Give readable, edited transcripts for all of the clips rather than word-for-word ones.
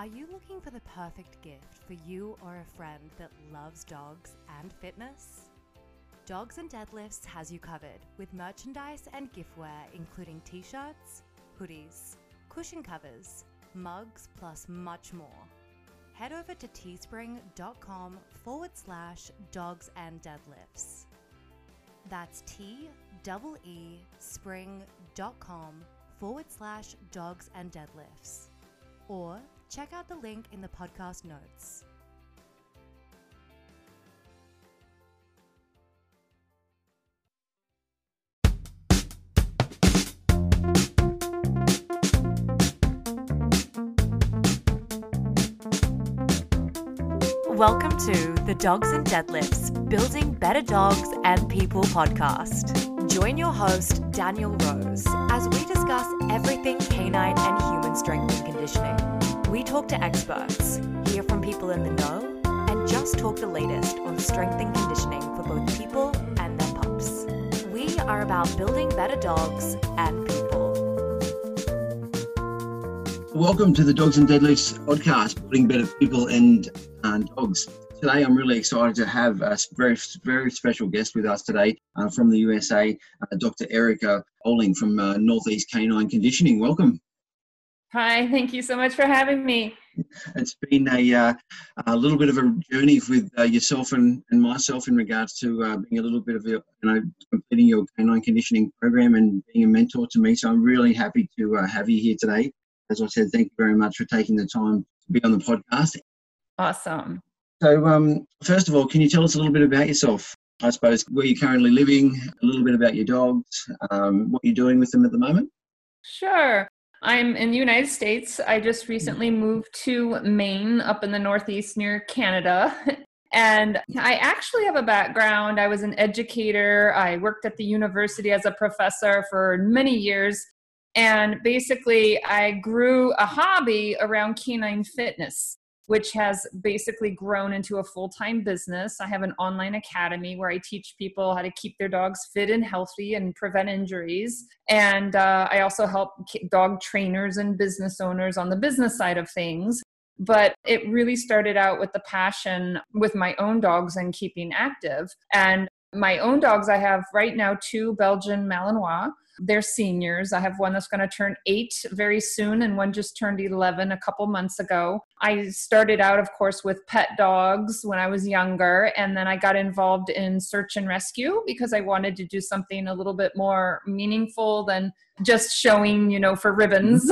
Are you looking for the perfect gift for you or a friend that loves dogs and fitness? Dogs and Deadlifts has you covered with merchandise and giftware including t-shirts, hoodies, cushion covers, mugs, plus much more. Head over to teespring.com/dogsanddeadlifts. That's teespring.com/dogsanddeadlifts. Or check out the link in the podcast notes. Welcome to the Dogs and Deadlifts Building Better Dogs and People podcast. Join your host, Daniel Rose, as we discuss everything canine and human strength and conditioning. We talk to experts, hear from people in the know, and just talk the latest on strength and conditioning for both people and their pups. We are about building better dogs and people. Welcome to the Dogs and Deadlifts podcast, building better people and dogs. Today, I'm really excited to have a very, very special guest with us today from the USA, Dr. Erica Oling from Northeast K9 Conditioning. Welcome. Hi, thank you so much for having me. It's been a little bit of a journey with yourself and myself in regards to being a little bit of completing your K9 Conditioning program and being a mentor to me. So I'm really happy to have you here today. As I said, thank you very much for taking the time to be on the podcast. Awesome. So first of all, can you tell us a little bit about yourself? I suppose where you're currently living, a little bit about your dogs, what you're doing with them at the moment? Sure. I'm in the United States. I just recently moved to Maine up in the Northeast near Canada. And I actually have a background. I was an educator. I worked at the university as a professor for many years. And basically, I grew a hobby around canine fitness, which has basically grown into a full-time business. I have an online academy where I teach people how to keep their dogs fit and healthy and prevent injuries. And I also help dog trainers and business owners on the business side of things. But it really started out with the passion with my own dogs and keeping active. And my own dogs, I have right now 2 Belgian Malinois. They're seniors. I have one that's going to turn 8 very soon and one just turned 11 a couple months ago. I started out, of course, with pet dogs when I was younger, and then I got involved in search and rescue because I wanted to do something a little bit more meaningful than just showing, for ribbons.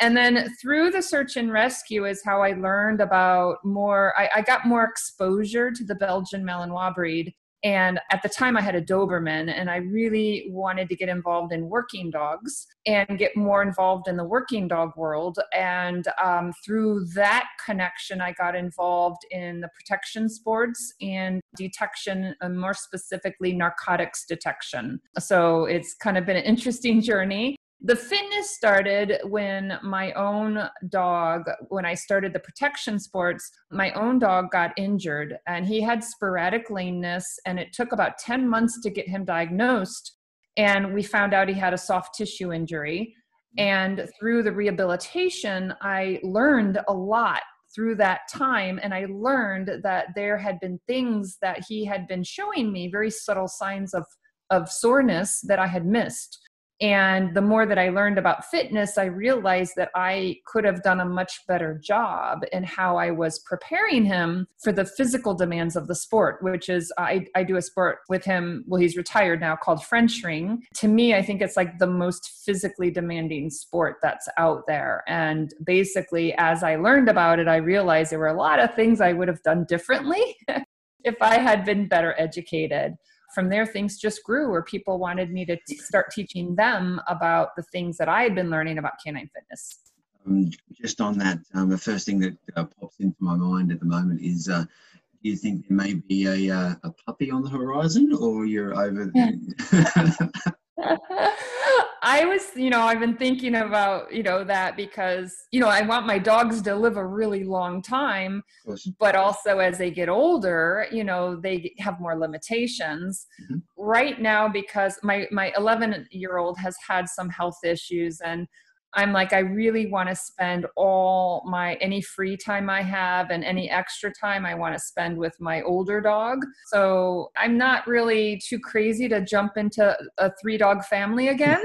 And then through the search and rescue is how I learned about I got more exposure to the Belgian Malinois breed. And at the time I had a Doberman and I really wanted to get involved in working dogs and get more involved in the working dog world. And through that connection, I got involved in the protection sports and detection, and more specifically narcotics detection. So it's kind of been an interesting journey. The fitness started when my own dog, when I started the protection sports, my own dog got injured and he had sporadic lameness, and it took about 10 months to get him diagnosed. And we found out he had a soft tissue injury. And through the rehabilitation, I learned a lot through that time. And I learned that there had been things that he had been showing me, very subtle signs of soreness that I had missed. And the more that I learned about fitness, I realized that I could have done a much better job in how I was preparing him for the physical demands of the sport, which is I do a sport with him. Well, he's retired now, called French ring. To me, I think it's like the most physically demanding sport that's out there. And basically, as I learned about it, I realized there were a lot of things I would have done differently if I had been better educated. From there, things just grew where people wanted me to start teaching them about the things that I had been learning about canine fitness. Just on that, the first thing that pops into my mind at the moment is, do you think there may be a puppy on the horizon, or you're over the... I was, I've been thinking about, that because, I want my dogs to live a really long time, but also as they get older, they have more limitations. Mm-hmm. Right now, because my 11-year-old has had some health issues, and I'm like, I really want to spend all my, any free time I have and any extra time I want to spend with my older dog. So I'm not really too crazy to jump into a 3-dog family again.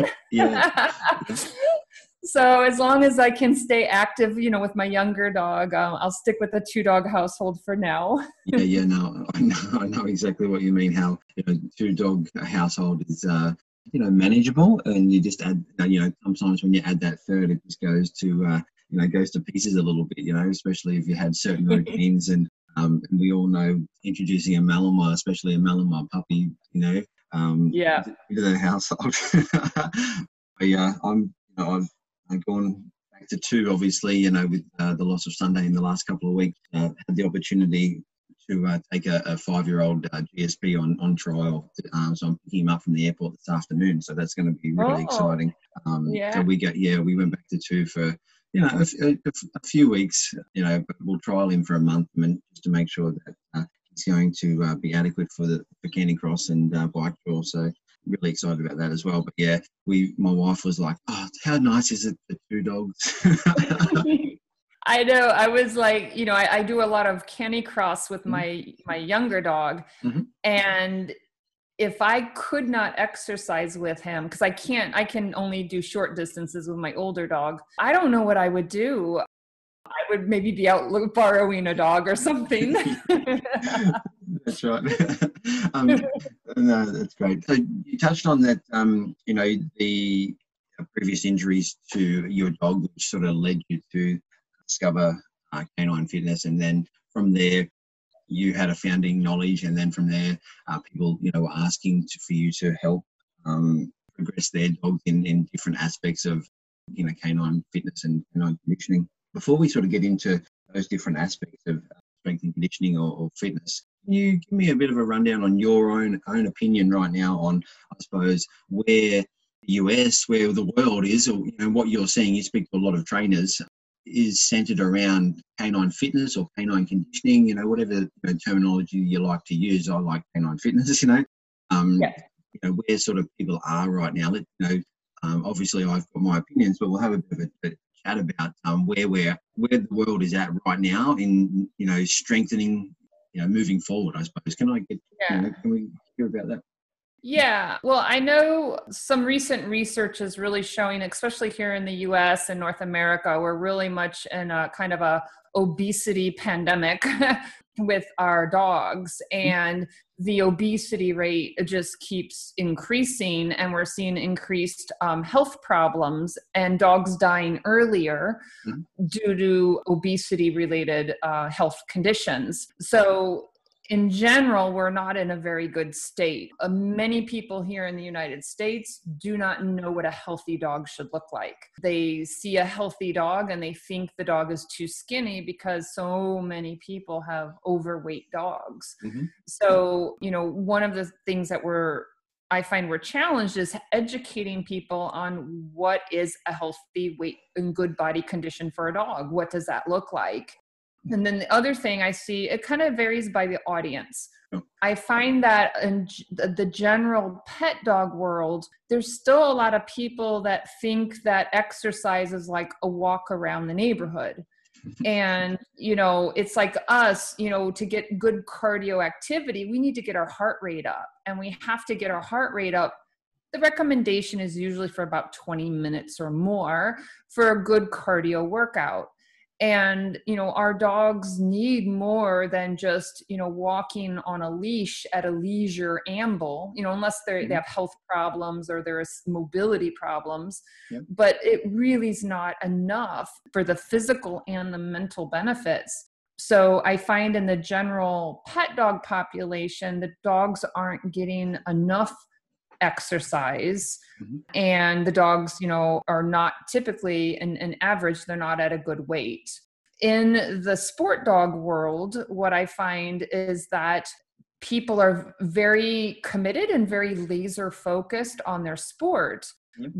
So as long as I can stay active, you know, with my younger dog, I'll stick with the 2-dog household for now. No, I know exactly what you mean, how, you know, 2-dog household is, you know, manageable, and you just add, you know, sometimes when you add that third, it just goes to, you know, goes to pieces a little bit, you know, especially if you had certain routines. And, we all know introducing a Malinois, especially a Malinois puppy, you know, into the household. But yeah, I've gone back to 2, obviously, you know, with the loss of Sunday in the last couple of weeks. Had the opportunity to take a 5-year-old GSP on trial. So I'm picking him up from the airport this afternoon. So that's going to be really exciting. So we went back to 2 for, you know, a few weeks, you know, but we'll trial him for a month just to make sure that he's going to be adequate for Canning Cross and Bike Trail. So really excited about that as well. But yeah, my wife was like, "Oh, how nice is it for 2 dogs?" I know. I was like, you know, I do a lot of Canning Cross with my younger dog, and if I could not exercise with him, because I can only do short distances with my older dog, I don't know what I would do. I would maybe be out borrowing a dog or something. That's right. No, that's great. So you touched on that, you know, the previous injuries to your dog, which sort of led you to discover canine fitness. And then from there, you had a founding knowledge. And then from there, people, you know, were asking for you to help progress their dogs in different aspects of, you know, canine fitness and canine conditioning. Before we sort of get into those different aspects of strength and conditioning or fitness, can you give me a bit of a rundown on your own opinion right now on, I suppose, where the US, where the world is, or, you know, what you're seeing? You speak to a lot of trainers, is centered around canine fitness or canine conditioning, you know, whatever, you know, terminology you like to use. I like canine fitness, you know. You know, where sort of people are right now. You know, obviously I've got my opinions, but we'll have a bit of a chat about where the world is at right now in, you know, strengthening, you know, moving forward, I suppose. Can I get, you know, can we hear about that? Yeah. Well, I know some recent research is really showing, especially here in the US and North America, we're really much in a kind of a obesity pandemic with our dogs, and the obesity rate just keeps increasing, and we're seeing increased health problems and dogs dying earlier due to obesity-related health conditions. So in general, we're not in a very good state. Many people here in the United States do not know what a healthy dog should look like. They see a healthy dog and they think the dog is too skinny because so many people have overweight dogs. So, you know, one of the things that I find we're challenged is educating people on what is a healthy weight and good body condition for a dog. What does that look like? And then the other thing I see, it kind of varies by the audience. I find that in the general pet dog world, there's still a lot of people that think that exercise is like a walk around the neighborhood. And, you know, it's like us, you know, to get good cardio activity, we need to get our heart rate up. And we have to get our heart rate up. The recommendation is usually for about 20 minutes or more for a good cardio workout. And, you know, our dogs need more than just, you know, walking on a leash at a leisure amble, you know, unless they have health problems or there's mobility problems. But it really is not enough for the physical and the mental benefits. So I find in the general pet dog population, the dogs aren't getting enough exercise, and the dogs, you know, are not typically an average, they're not at a good weight. In the sport dog world, what I find is that people are very committed and very laser focused on their sport.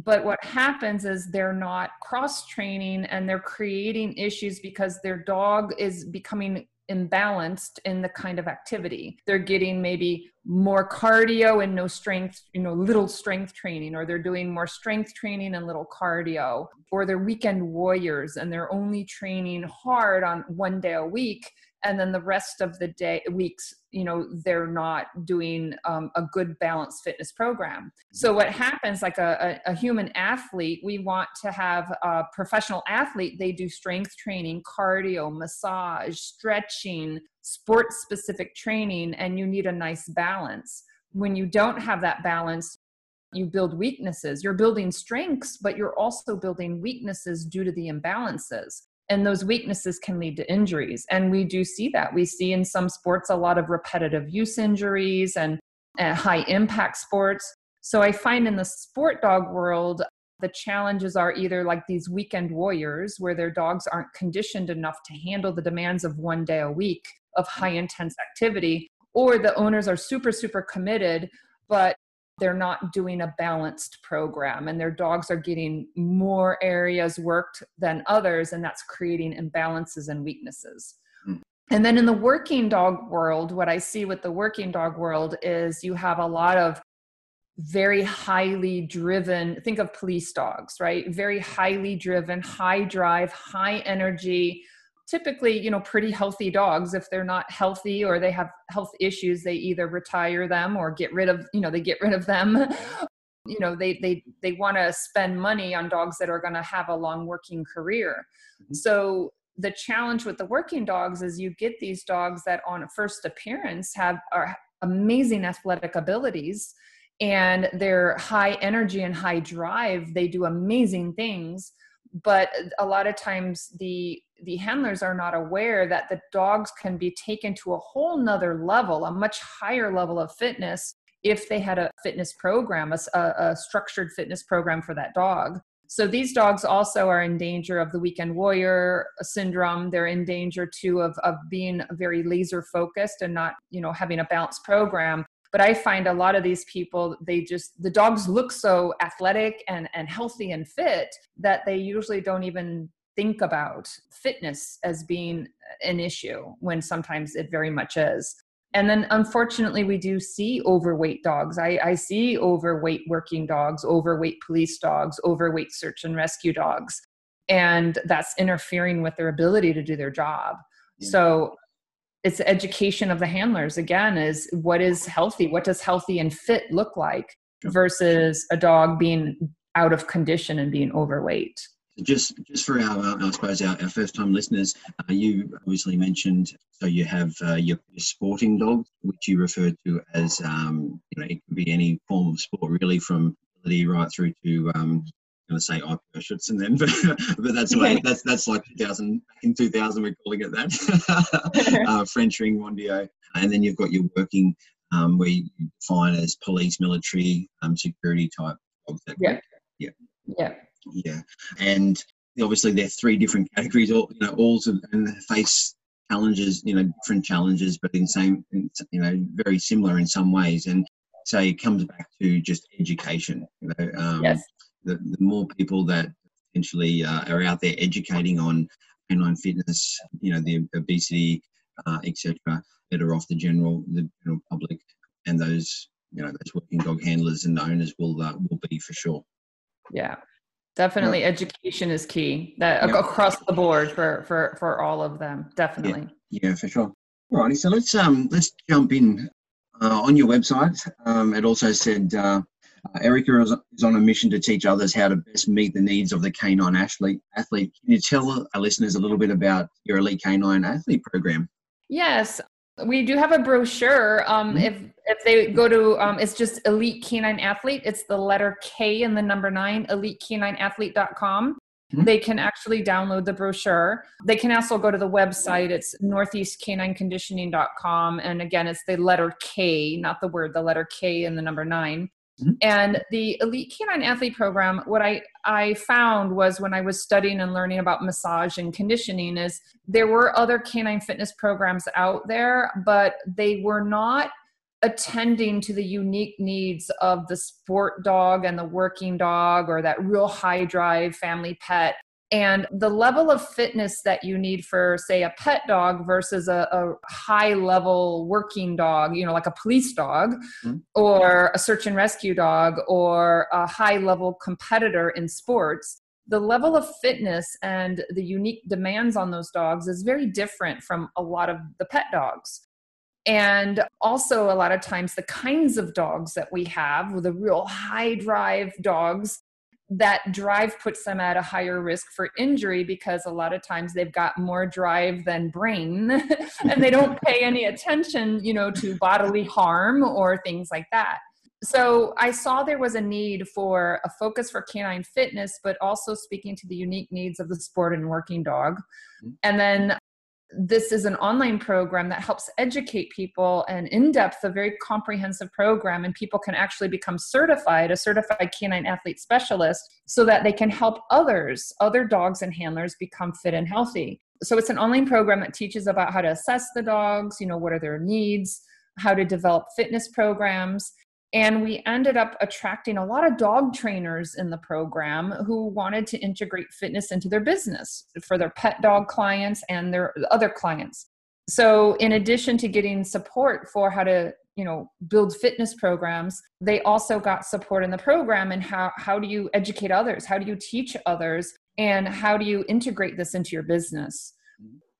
But what happens is they're not cross training, and they're creating issues because their dog is becoming imbalanced in the kind of activity. They're getting maybe more cardio and no strength, you know, little strength training, or they're doing more strength training and little cardio, or they're weekend warriors and they're only training hard on one day a week. And then the rest of the weeks, you know, they're not doing a good balanced fitness program. So what happens, like a human athlete, we want to have a professional athlete, they do strength training, cardio, massage, stretching, sports specific training, and you need a nice balance. When you don't have that balance, you build weaknesses. You're building strengths, but you're also building weaknesses due to the imbalances. And those weaknesses can lead to injuries. And we do see that. We see in some sports a lot of repetitive use injuries and high impact sports. So I find in the sport dog world, the challenges are either like these weekend warriors where their dogs aren't conditioned enough to handle the demands of one day a week of high intense activity, or the owners are super, super committed, but they're not doing a balanced program and their dogs are getting more areas worked than others, and that's creating imbalances and weaknesses. And then in the working dog world, what I see with the working dog world is you have a lot of very highly driven, think of police dogs, right? Very highly driven, high drive, high energy, typically, you know, pretty healthy dogs. If they're not healthy or they have health issues, they either retire them or get rid of, you know, they get rid of them. You know, they want to spend money on dogs that are going to have a long working career. So the challenge with the working dogs is you get these dogs that on first appearance are amazing athletic abilities and they're high energy and high drive. They do amazing things. But a lot of times the handlers are not aware that the dogs can be taken to a whole nother level, a much higher level of fitness, if they had a fitness program, a structured fitness program for that dog. So these dogs also are in danger of the weekend warrior syndrome. They're in danger too of being very laser focused and not, you know, having a balanced program. But I find a lot of these people, the dogs look so athletic and healthy and fit that they usually don't even think about fitness as being an issue when sometimes it very much is. And then unfortunately, we do see overweight dogs. I see overweight working dogs, overweight police dogs, overweight search and rescue dogs. And that's interfering with their ability to do their job. Yeah. So it's education of the handlers again, is what is healthy? What does healthy and fit look like versus a dog being out of condition and being overweight? Just for our I suppose our first time listeners, you obviously mentioned, so you have your sporting dogs, which you refer to as, you know, it could be any form of sport really, from ability right through to, going to say IPO shirts and then, but that's like, that's like 2000, in 2000 we're calling it that. French ring, Mondio, and then you've got your working, where you define as police, military, security type dogs. Yeah, and obviously they're three different categories. All, you know, and face challenges, you know, different challenges, but in same, you know, very similar in some ways. And so it comes back to just education. You know, yes. The more people that potentially are out there educating on canine fitness, you know, the obesity, etc., better off the general public, and those, you know, those working dog handlers and owners will be for sure. Yeah, definitely. Right. Education is key. That across the board for all of them, definitely. Yeah, for sure. All righty, so let's jump in on your website. It also said. Erica is on a mission to teach others how to best meet the needs of the K9 athlete. Can you tell our listeners a little bit about your Elite K9 Athlete program? Yes, we do have a brochure. If they go to, it's just Elite K9 Athlete. It's the letter K and the number 9, eliteK9athlete.com. They can actually download the brochure. They can also go to the website. It's northeastk9conditioning.com. And again, it's the letter K, not the word, the letter K and the number 9. And the Elite K9 Athlete program, what I found was when I was studying and learning about massage and conditioning is there were other canine fitness programs out there, but they were not attending to the unique needs of the sport dog and the working dog or that real high drive family pet. And the level of fitness that you need for, say, a pet dog versus a high-level working dog, you know, like a police dog or a search and rescue dog or a high-level competitor in sports, the level of fitness and the unique demands on those dogs is very different from a lot of the pet dogs. And also, a lot of times, the kinds of dogs that we have with the real high-drive dogs, that drive puts them at a higher risk for injury because a lot of times they've got more drive than brain and they don't pay any attention, you know, to bodily harm or things like that. So I saw there was a need for a focus for canine fitness, but also speaking to the unique needs of the sport and working dog. And then this is an online program that helps educate people and in-depth, a very comprehensive program, and people can actually become certified, a certified canine athlete specialist, so that they can help others, other dogs and handlers become fit and healthy. So it's an online program that teaches about how to assess the dogs, you know, what are their needs, how to develop fitness programs. And we ended up attracting a lot of dog trainers in the program who wanted to integrate fitness into their business for their pet dog clients and their other clients. So in addition to getting support for how to, you know, build fitness programs, they also got support in the program and how do you educate others? How do you teach others? And how do you integrate this into your business?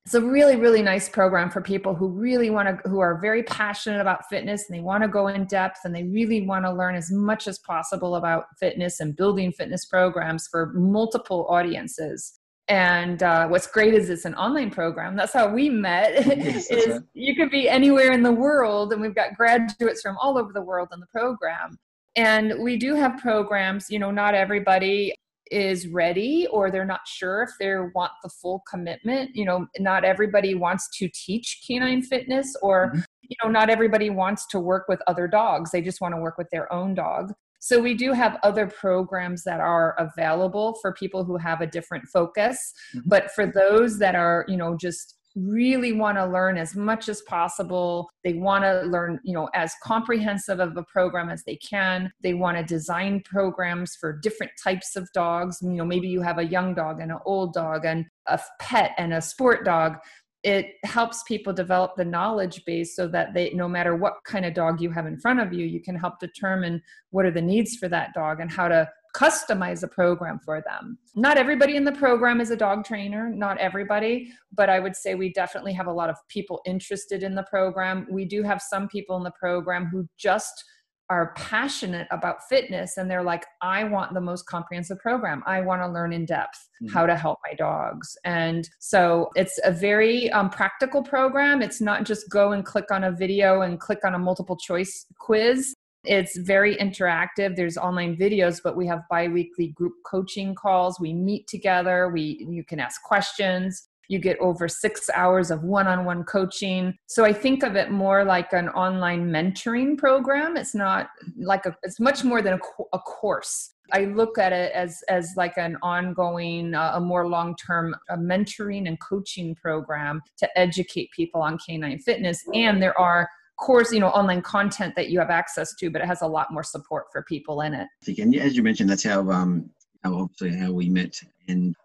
It's a really, really nice program for people who really want to, who are very passionate about fitness and they want to go in depth and they really want to learn as much as possible about fitness and building fitness programs for multiple audiences. And what's great is it's an online program. That's how we met. Yes, you could be anywhere in the world, and we've got graduates from all over the world in the program. And we do have programs, you know, not everybody is ready, or they're not sure if they want the full commitment. You know, not everybody wants to teach canine fitness, or, you know, not everybody wants to work with other dogs. They just want to work with their own dog. So we do have other programs that are available for people who have a different focus. But for those that are, you know, just really want to learn as much as possible. They want to learn, you know, as comprehensive of a program as they can. They want to design programs for different types of dogs. You know, maybe you have a young dog and an old dog and a pet and a sport dog. It helps people develop the knowledge base so that they, no matter what kind of dog you have in front of you, you can help determine what are the needs for that dog and how to customize a program for them. Not everybody in the program is a dog trainer, not everybody, but I would say we definitely have a lot of people interested in the program. We do have some people in the program who just are passionate about fitness and they're like, I want the most comprehensive program. I want to learn in depth how to help my dogs. And so it's a very practical program. It's not just go and click on a video and click on a multiple choice quiz. It's very interactive. There's online videos, but we have bi-weekly group coaching calls. We meet together. You can ask questions. You get over 6 hours of one-on-one coaching. So I think of it more like an online mentoring program. It's not like it's much more than a course. I look at it as like an ongoing, a more long-term mentoring and coaching program to educate people on canine fitness. And there are course, you know, online content that you have access to, but it has a lot more support for people in it. Again, as you mentioned, that's how we met, and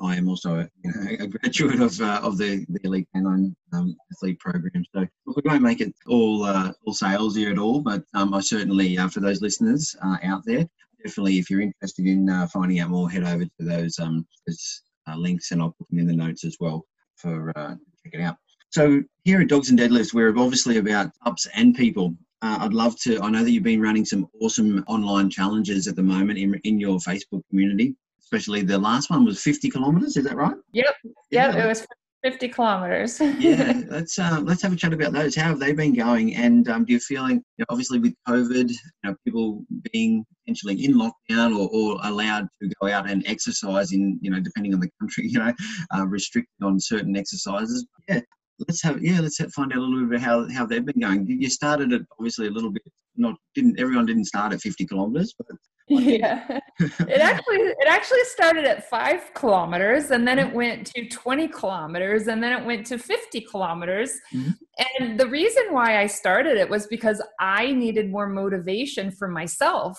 I am also, you know, a graduate of the Elite K9 Athlete program. So we won't make it all sales here at all, but I certainly for those listeners out there, definitely if you're interested in finding out more, head over to those links, and I'll put them in the notes as well for check it out. So here at Dogs and Deadlifts, we're obviously about ups and people. I know that you've been running some awesome online challenges at the moment in your Facebook community, especially the last one was 50 kilometres, is that right? Yep, it was 50 kilometres. Yeah, let's have a chat about those. How have they been going? And do you feel, you know, obviously with COVID, you know, people being potentially in lockdown or allowed to go out and exercise in, you know, depending on the country, you know, restricted on certain exercises. Yeah. Let's find out a little bit about how they've been going. You started it obviously a little bit. Everyone didn't start at 50 kilometers, but yeah, it actually started at 5 kilometers, and then it went to 20 kilometers, and then it went to 50 kilometers. And the reason why I started it was because I needed more motivation for myself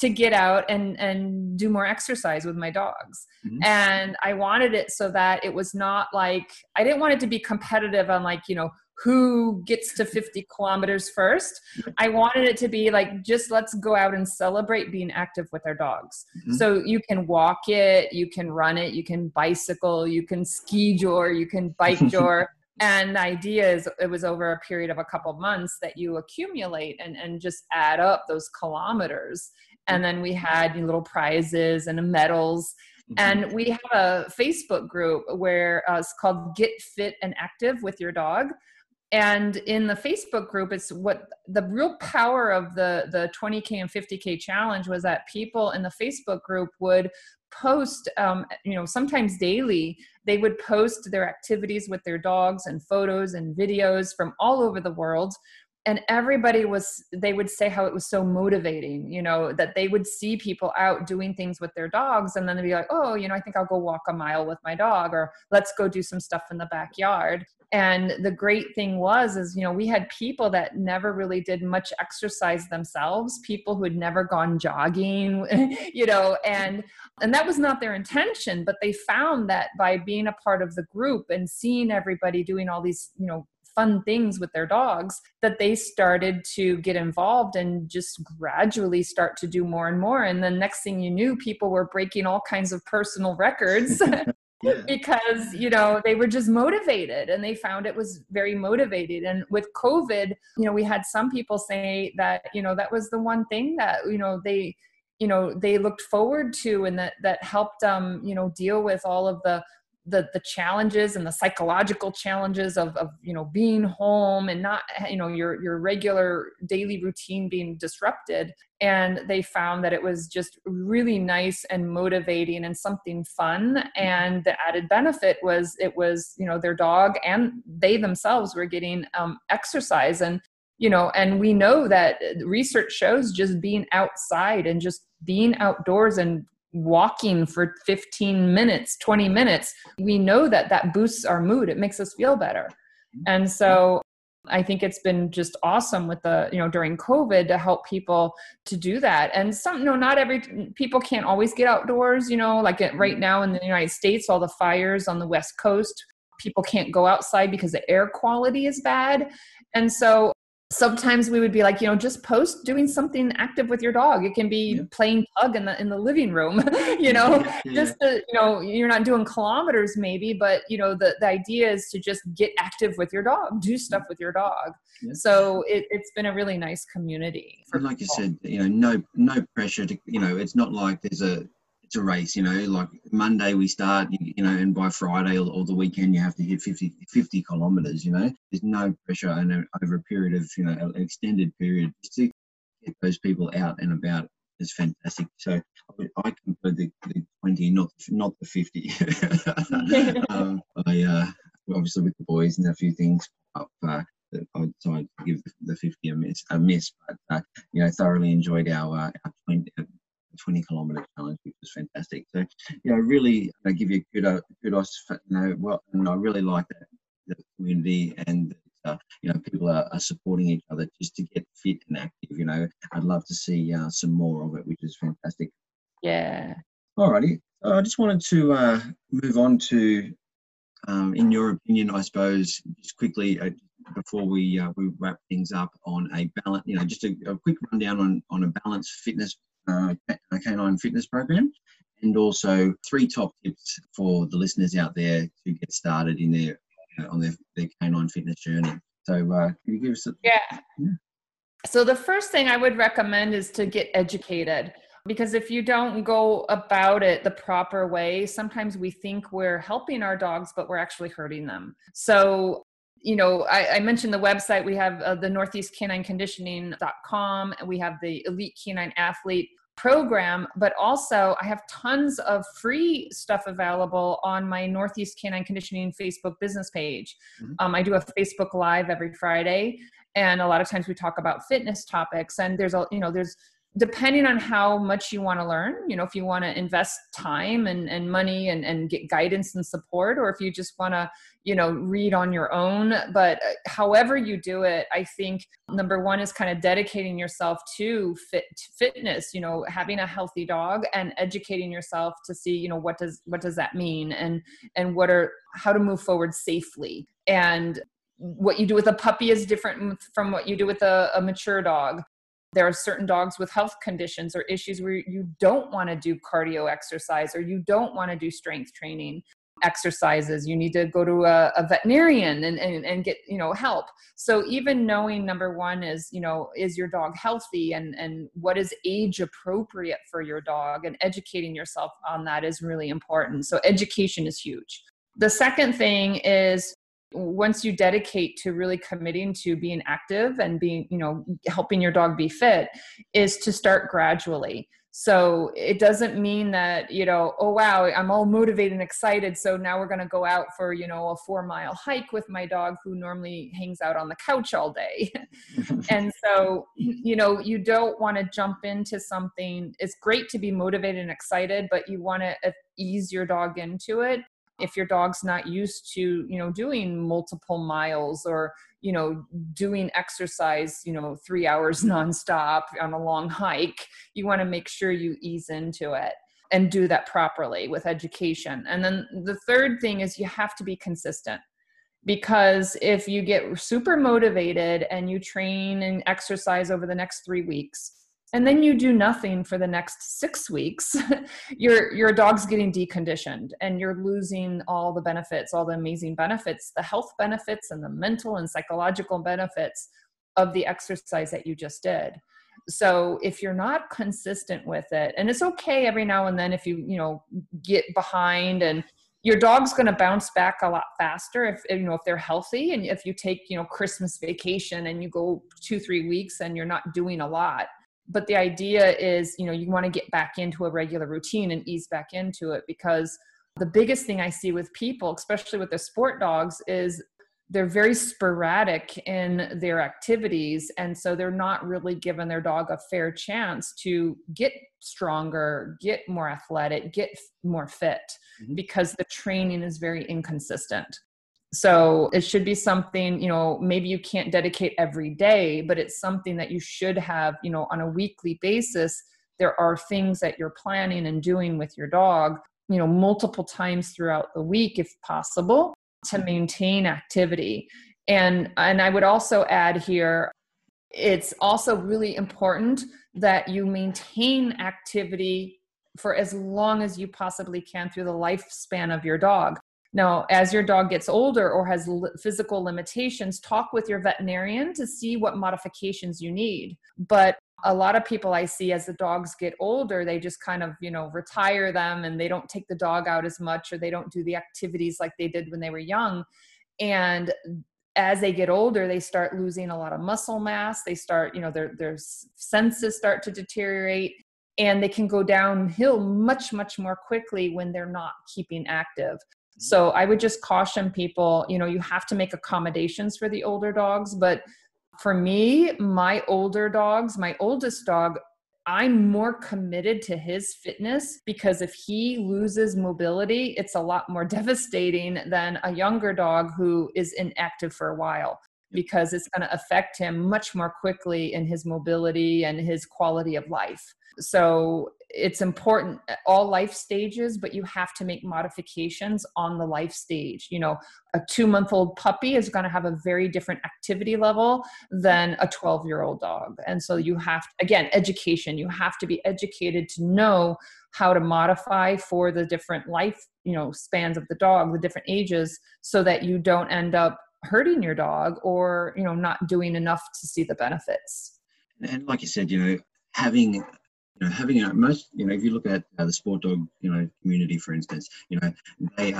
to get out and do more exercise with my dogs. Mm-hmm. And I wanted it so that it was not like, I didn't want it to be competitive on like, you know, who gets to 50 kilometers first. I wanted it to be like, just let's go out and celebrate being active with our dogs. Mm-hmm. So you can walk it, you can run it, you can bicycle, you can ski jor, you can bike jor. And the idea is it was over a period of a couple of months that you accumulate and just add up those kilometers. And then we had little prizes and medals. Mm-hmm. And we have a Facebook group where it's called Get Fit and Active with Your Dog. And in the Facebook group, it's what the real power of the 20K and 50K challenge was, that people in the Facebook group would post, sometimes daily, they would post their activities with their dogs and photos and videos from all over the world. And everybody they would say how it was so motivating, that they would see people out doing things with their dogs. And then they'd be like, oh, I think I'll go walk a mile with my dog, or let's go do some stuff in the backyard. And the great thing was we had people that never really did much exercise themselves, people who had never gone jogging, and that was not their intention, but they found that by being a part of the group and seeing everybody doing all these, fun things with their dogs, that they started to get involved and just gradually start to do more and more. And the next thing you knew, people were breaking all kinds of personal records. Yeah. Because, they were just motivated, and they found it was very motivated. And with COVID, we had some people say that, that was the one thing that, they looked forward to, and that helped them, deal with all of the challenges and the psychological challenges of being home and not, your regular daily routine being disrupted. And they found that it was just really nice and motivating and something fun. And the added benefit was their dog and they themselves were getting exercise. And, and we know that research shows just being outside and just being outdoors and walking for 15 minutes, 20 minutes, we know that boosts our mood. It makes us feel better. And so I think it's been just awesome with during COVID to help people to do that. And not every people can't always get outdoors, like right now in the United States, all the fires on the West Coast, people can't go outside because the air quality is bad. And so sometimes we would be like, just post doing something active with your dog. It can be playing tug in the living room, just, you're not doing kilometers maybe, but the idea is to just get active with your dog, do stuff with your dog. Yeah. So it's been a really nice community. For like people. You said, no pressure to, it's not like it's a race, like Monday we start, and by Friday or the weekend you have to hit 50 kilometers, There's no pressure and over a period of, an extended period to get those people out and about is fantastic. So I prefer the 20, not the 50. I obviously with the boys and a few things up, I decided to give the 50 a miss, but, thoroughly enjoyed our 20 kilometer challenge, which was fantastic. So really I give you kudos for, and I really like that the community and people are supporting each other just to get fit and active. I'd love to see some more of it, which is fantastic. Yeah. Alrighty. I just wanted to move on to in your opinion, I suppose, just quickly before we wrap things up on a balance, just a quick rundown on a balanced fitness a canine fitness program, and also 3 top tips for the listeners out there to get started in their on their canine fitness journey. So can you give us So the first thing I would recommend is to get educated, because if you don't go about it the proper way, sometimes we think we're helping our dogs, but we're actually hurting them. So I mentioned the website. We have the Northeast K9 Conditioning.com, and we have the Elite K9 Athlete program, but also I have tons of free stuff available on my Northeast K9 Conditioning Facebook business page. Mm-hmm. I do a Facebook Live every Friday, and a lot of times we talk about fitness topics, and there's depending on how much you want to learn, you know, if you want to invest time and money and get guidance and support, or if you just want to, you know, read on your own. But however you do it, I think number one is kind of dedicating yourself to fitness, you know, having a healthy dog and educating yourself to see, you know, what does that mean, and how to move forward safely. And what you do with a puppy is different from what you do with a mature dog. There are certain dogs with health conditions or issues where you don't want to do cardio exercise, or you don't want to do strength training exercises. You need to go to a veterinarian and get, you know, help. So even knowing, number one, is, you know, is your dog healthy, and what is age appropriate for your dog, and educating yourself on that is really important. So education is huge. The second thing is, once you dedicate to really committing to being active and being, you know, helping your dog be fit, is to start gradually. So it doesn't mean that, you know, oh, wow, I'm all motivated and excited, so now we're going to go out for, you know, a 4-mile hike with my dog who normally hangs out on the couch all day. And so, you know, you don't want to jump into something. It's great to be motivated and excited, but you want to ease your dog into it. If your dog's not used to, you know, doing multiple miles, or, you know, doing exercise, you know, 3 hours nonstop on a long hike, you want to make sure you ease into it and do that properly with education. And then the third thing is, you have to be consistent, because if you get super motivated and you train and exercise over the next 3 weeks, and then you do nothing for the next 6 weeks, your dog's getting deconditioned, and you're losing all the benefits, all the amazing benefits, the health benefits and the mental and psychological benefits of the exercise that you just did. So if you're not consistent with it, and it's okay every now and then if you know, get behind, and your dog's going to bounce back a lot faster if they're healthy. And if you take, you know, Christmas vacation and you go 2-3 weeks and you're not doing a lot. But the idea is, you know, you want to get back into a regular routine and ease back into it, because the biggest thing I see with people, especially with their sport dogs, is they're very sporadic in their activities. And so they're not really giving their dog a fair chance to get stronger, get more athletic, get more fit, because the training is very inconsistent. So it should be something, you know, maybe you can't dedicate every day, but it's something that you should have, you know, on a weekly basis. There are things that you're planning and doing with your dog, you know, multiple times throughout the week, if possible, to maintain activity. And I would also add here, it's also really important that you maintain activity for as long as you possibly can through the lifespan of your dog. Now, as your dog gets older or has physical limitations, talk with your veterinarian to see what modifications you need. But a lot of people I see, as the dogs get older, they just kind of, you know, retire them, and they don't take the dog out as much, or they don't do the activities like they did when they were young. And as they get older, they start losing a lot of muscle mass. They start, you know, their senses start to deteriorate, and they can go downhill much, much more quickly when they're not keeping active. So I would just caution people, you know, you have to make accommodations for the older dogs. But for me, my older dogs, my oldest dog, I'm more committed to his fitness, because if he loses mobility, it's a lot more devastating than a younger dog who is inactive for a while, because it's going to affect him much more quickly in his mobility and his quality of life. So it's important at all life stages, but you have to make modifications on the life stage. You know, a 2-month-old puppy is going to have a very different activity level than a 12-year-old dog. And so you have, again, education. You have to be educated to know how to modify for the different life, you know, spans of the dog, the different ages, so that you don't end up hurting your dog or, you know, not doing enough to see the benefits. And like you said, having most, you know, if you look at the sport dog, you know, community, for instance, you know, they've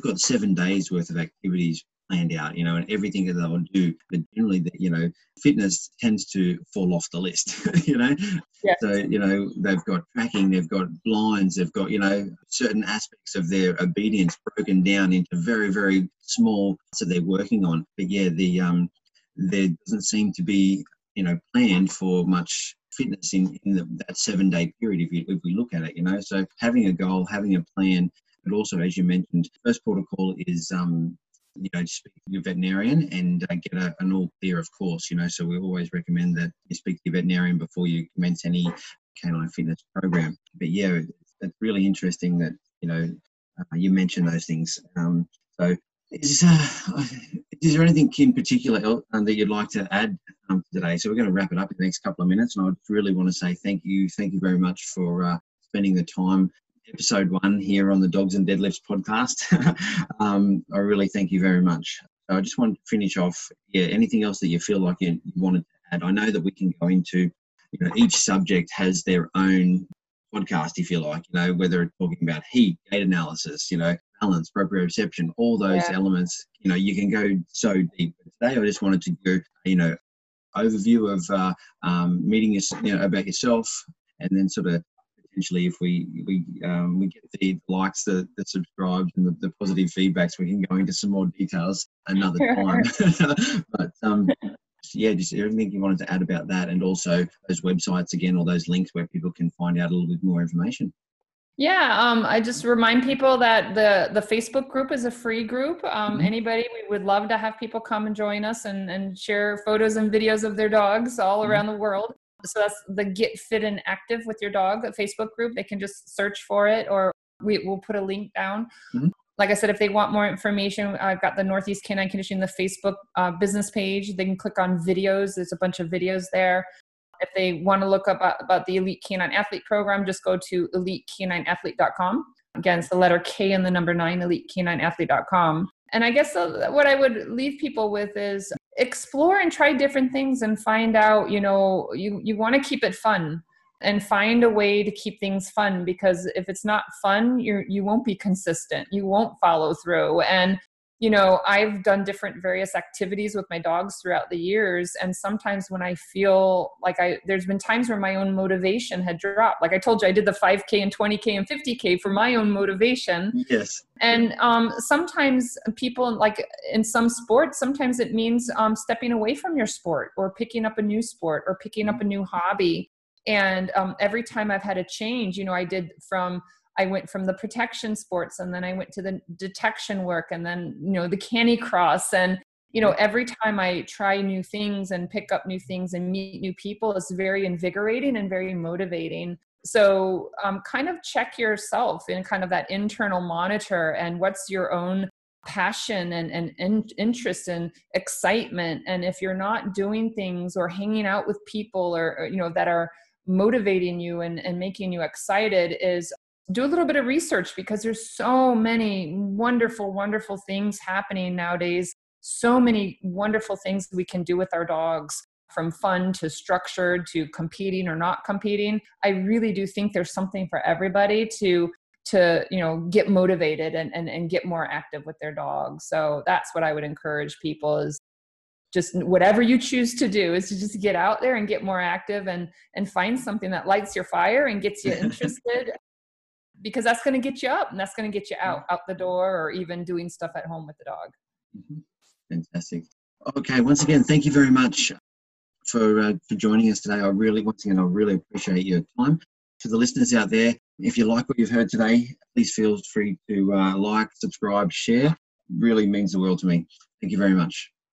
got 7 days worth of activities planned out, you know, and everything that they'll do. But generally, you know, fitness tends to fall off the list, you know. Yes. So, you know, they've got tracking, they've got blinds, they've got, you know, certain aspects of their obedience broken down into very, very small parts that they're working on. But yeah, there doesn't seem to be, you know, planned for much fitness in that 7-day period, if we look at it, you know. So having a goal, having a plan, but also, as you mentioned, first protocol is, you know, speak to your veterinarian and get an all clear, of course, you know. So we always recommend that you speak to your veterinarian before you commence any canine fitness program. But yeah, it's really interesting that, you know, you mentioned those things. So is there anything in particular that you'd like to add today? So we're going to wrap it up in the next couple of minutes, and I really want to say thank you very much for spending the time. Episode 1 here on the Dogs and Deadlifts podcast. I really thank you very much. So I just want to finish off. Yeah, anything else that you feel like you wanted to add? I know that we can go into, you know, each subject has their own podcast, if you like, you know, whether it's talking about heat, gait analysis, you know, balance, proprioception, all those elements, you know, you can go so deep. But today I just wanted to go, you know, overview of meeting, you know, about yourself, and then sort of potentially, if we get the likes, the subscribes, and the positive feedbacks, we can go into some more details another time. But yeah, just everything you wanted to add about that, and also those websites again, all those links where people can find out a little bit more information. Yeah, I just remind people that the Facebook group is a free group. Anybody, we would love to have people come and join us and share photos and videos of their dogs all around the world. So that's the Get Fit and Active with Your Dog Facebook group. They can just search for it, or we'll put a link down. Mm-hmm. Like I said, if they want more information, I've got the Northeast K9 Conditioning, the Facebook business page. They can click on videos. There's a bunch of videos there. If they want to look up about the Elite K9 Athlete program, just go to eliteK9athlete.com. Again, it's the letter K and the number 9, eliteK9athlete.com. And I guess what I would leave people with is explore and try different things and find out, you know, you want to keep it fun and find a way to keep things fun, because if it's not fun, you won't be consistent. You won't follow through. And, you know, I've done different various activities with my dogs throughout the years. And sometimes when I feel like there's been times where my own motivation had dropped. Like I told you, I did the 5K and 20K and 50K for my own motivation. Yes. And sometimes people, like in some sports, sometimes it means stepping away from your sport, or picking up a new sport, or picking up a new hobby. And every time I've had a change, you know, I went from the protection sports, and then I went to the detection work, and then, you know, the canny cross. And, you know, every time I try new things and pick up new things and meet new people, it's very invigorating and very motivating. So kind of check yourself in kind of that internal monitor, and what's your own passion and interest and excitement. And if you're not doing things or hanging out with people or you know, that are motivating you and making you excited, is do a little bit of research, because there's so many wonderful, wonderful things happening nowadays. So many wonderful things we can do with our dogs, from fun to structured to competing or not competing. I really do think there's something for everybody to you know, get motivated and get more active with their dogs. So that's what I would encourage people, is just whatever you choose to do, is to just get out there and get more active and find something that lights your fire and gets you interested. Because that's going to get you up, and that's going to get you out the door, or even doing stuff at home with the dog. Mm-hmm. Fantastic. Okay. Once again, thank you very much for joining us today. I really appreciate your time. To the listeners out there, if you like what you've heard today, please feel free to like, subscribe, share. It really means the world to me. Thank you very much.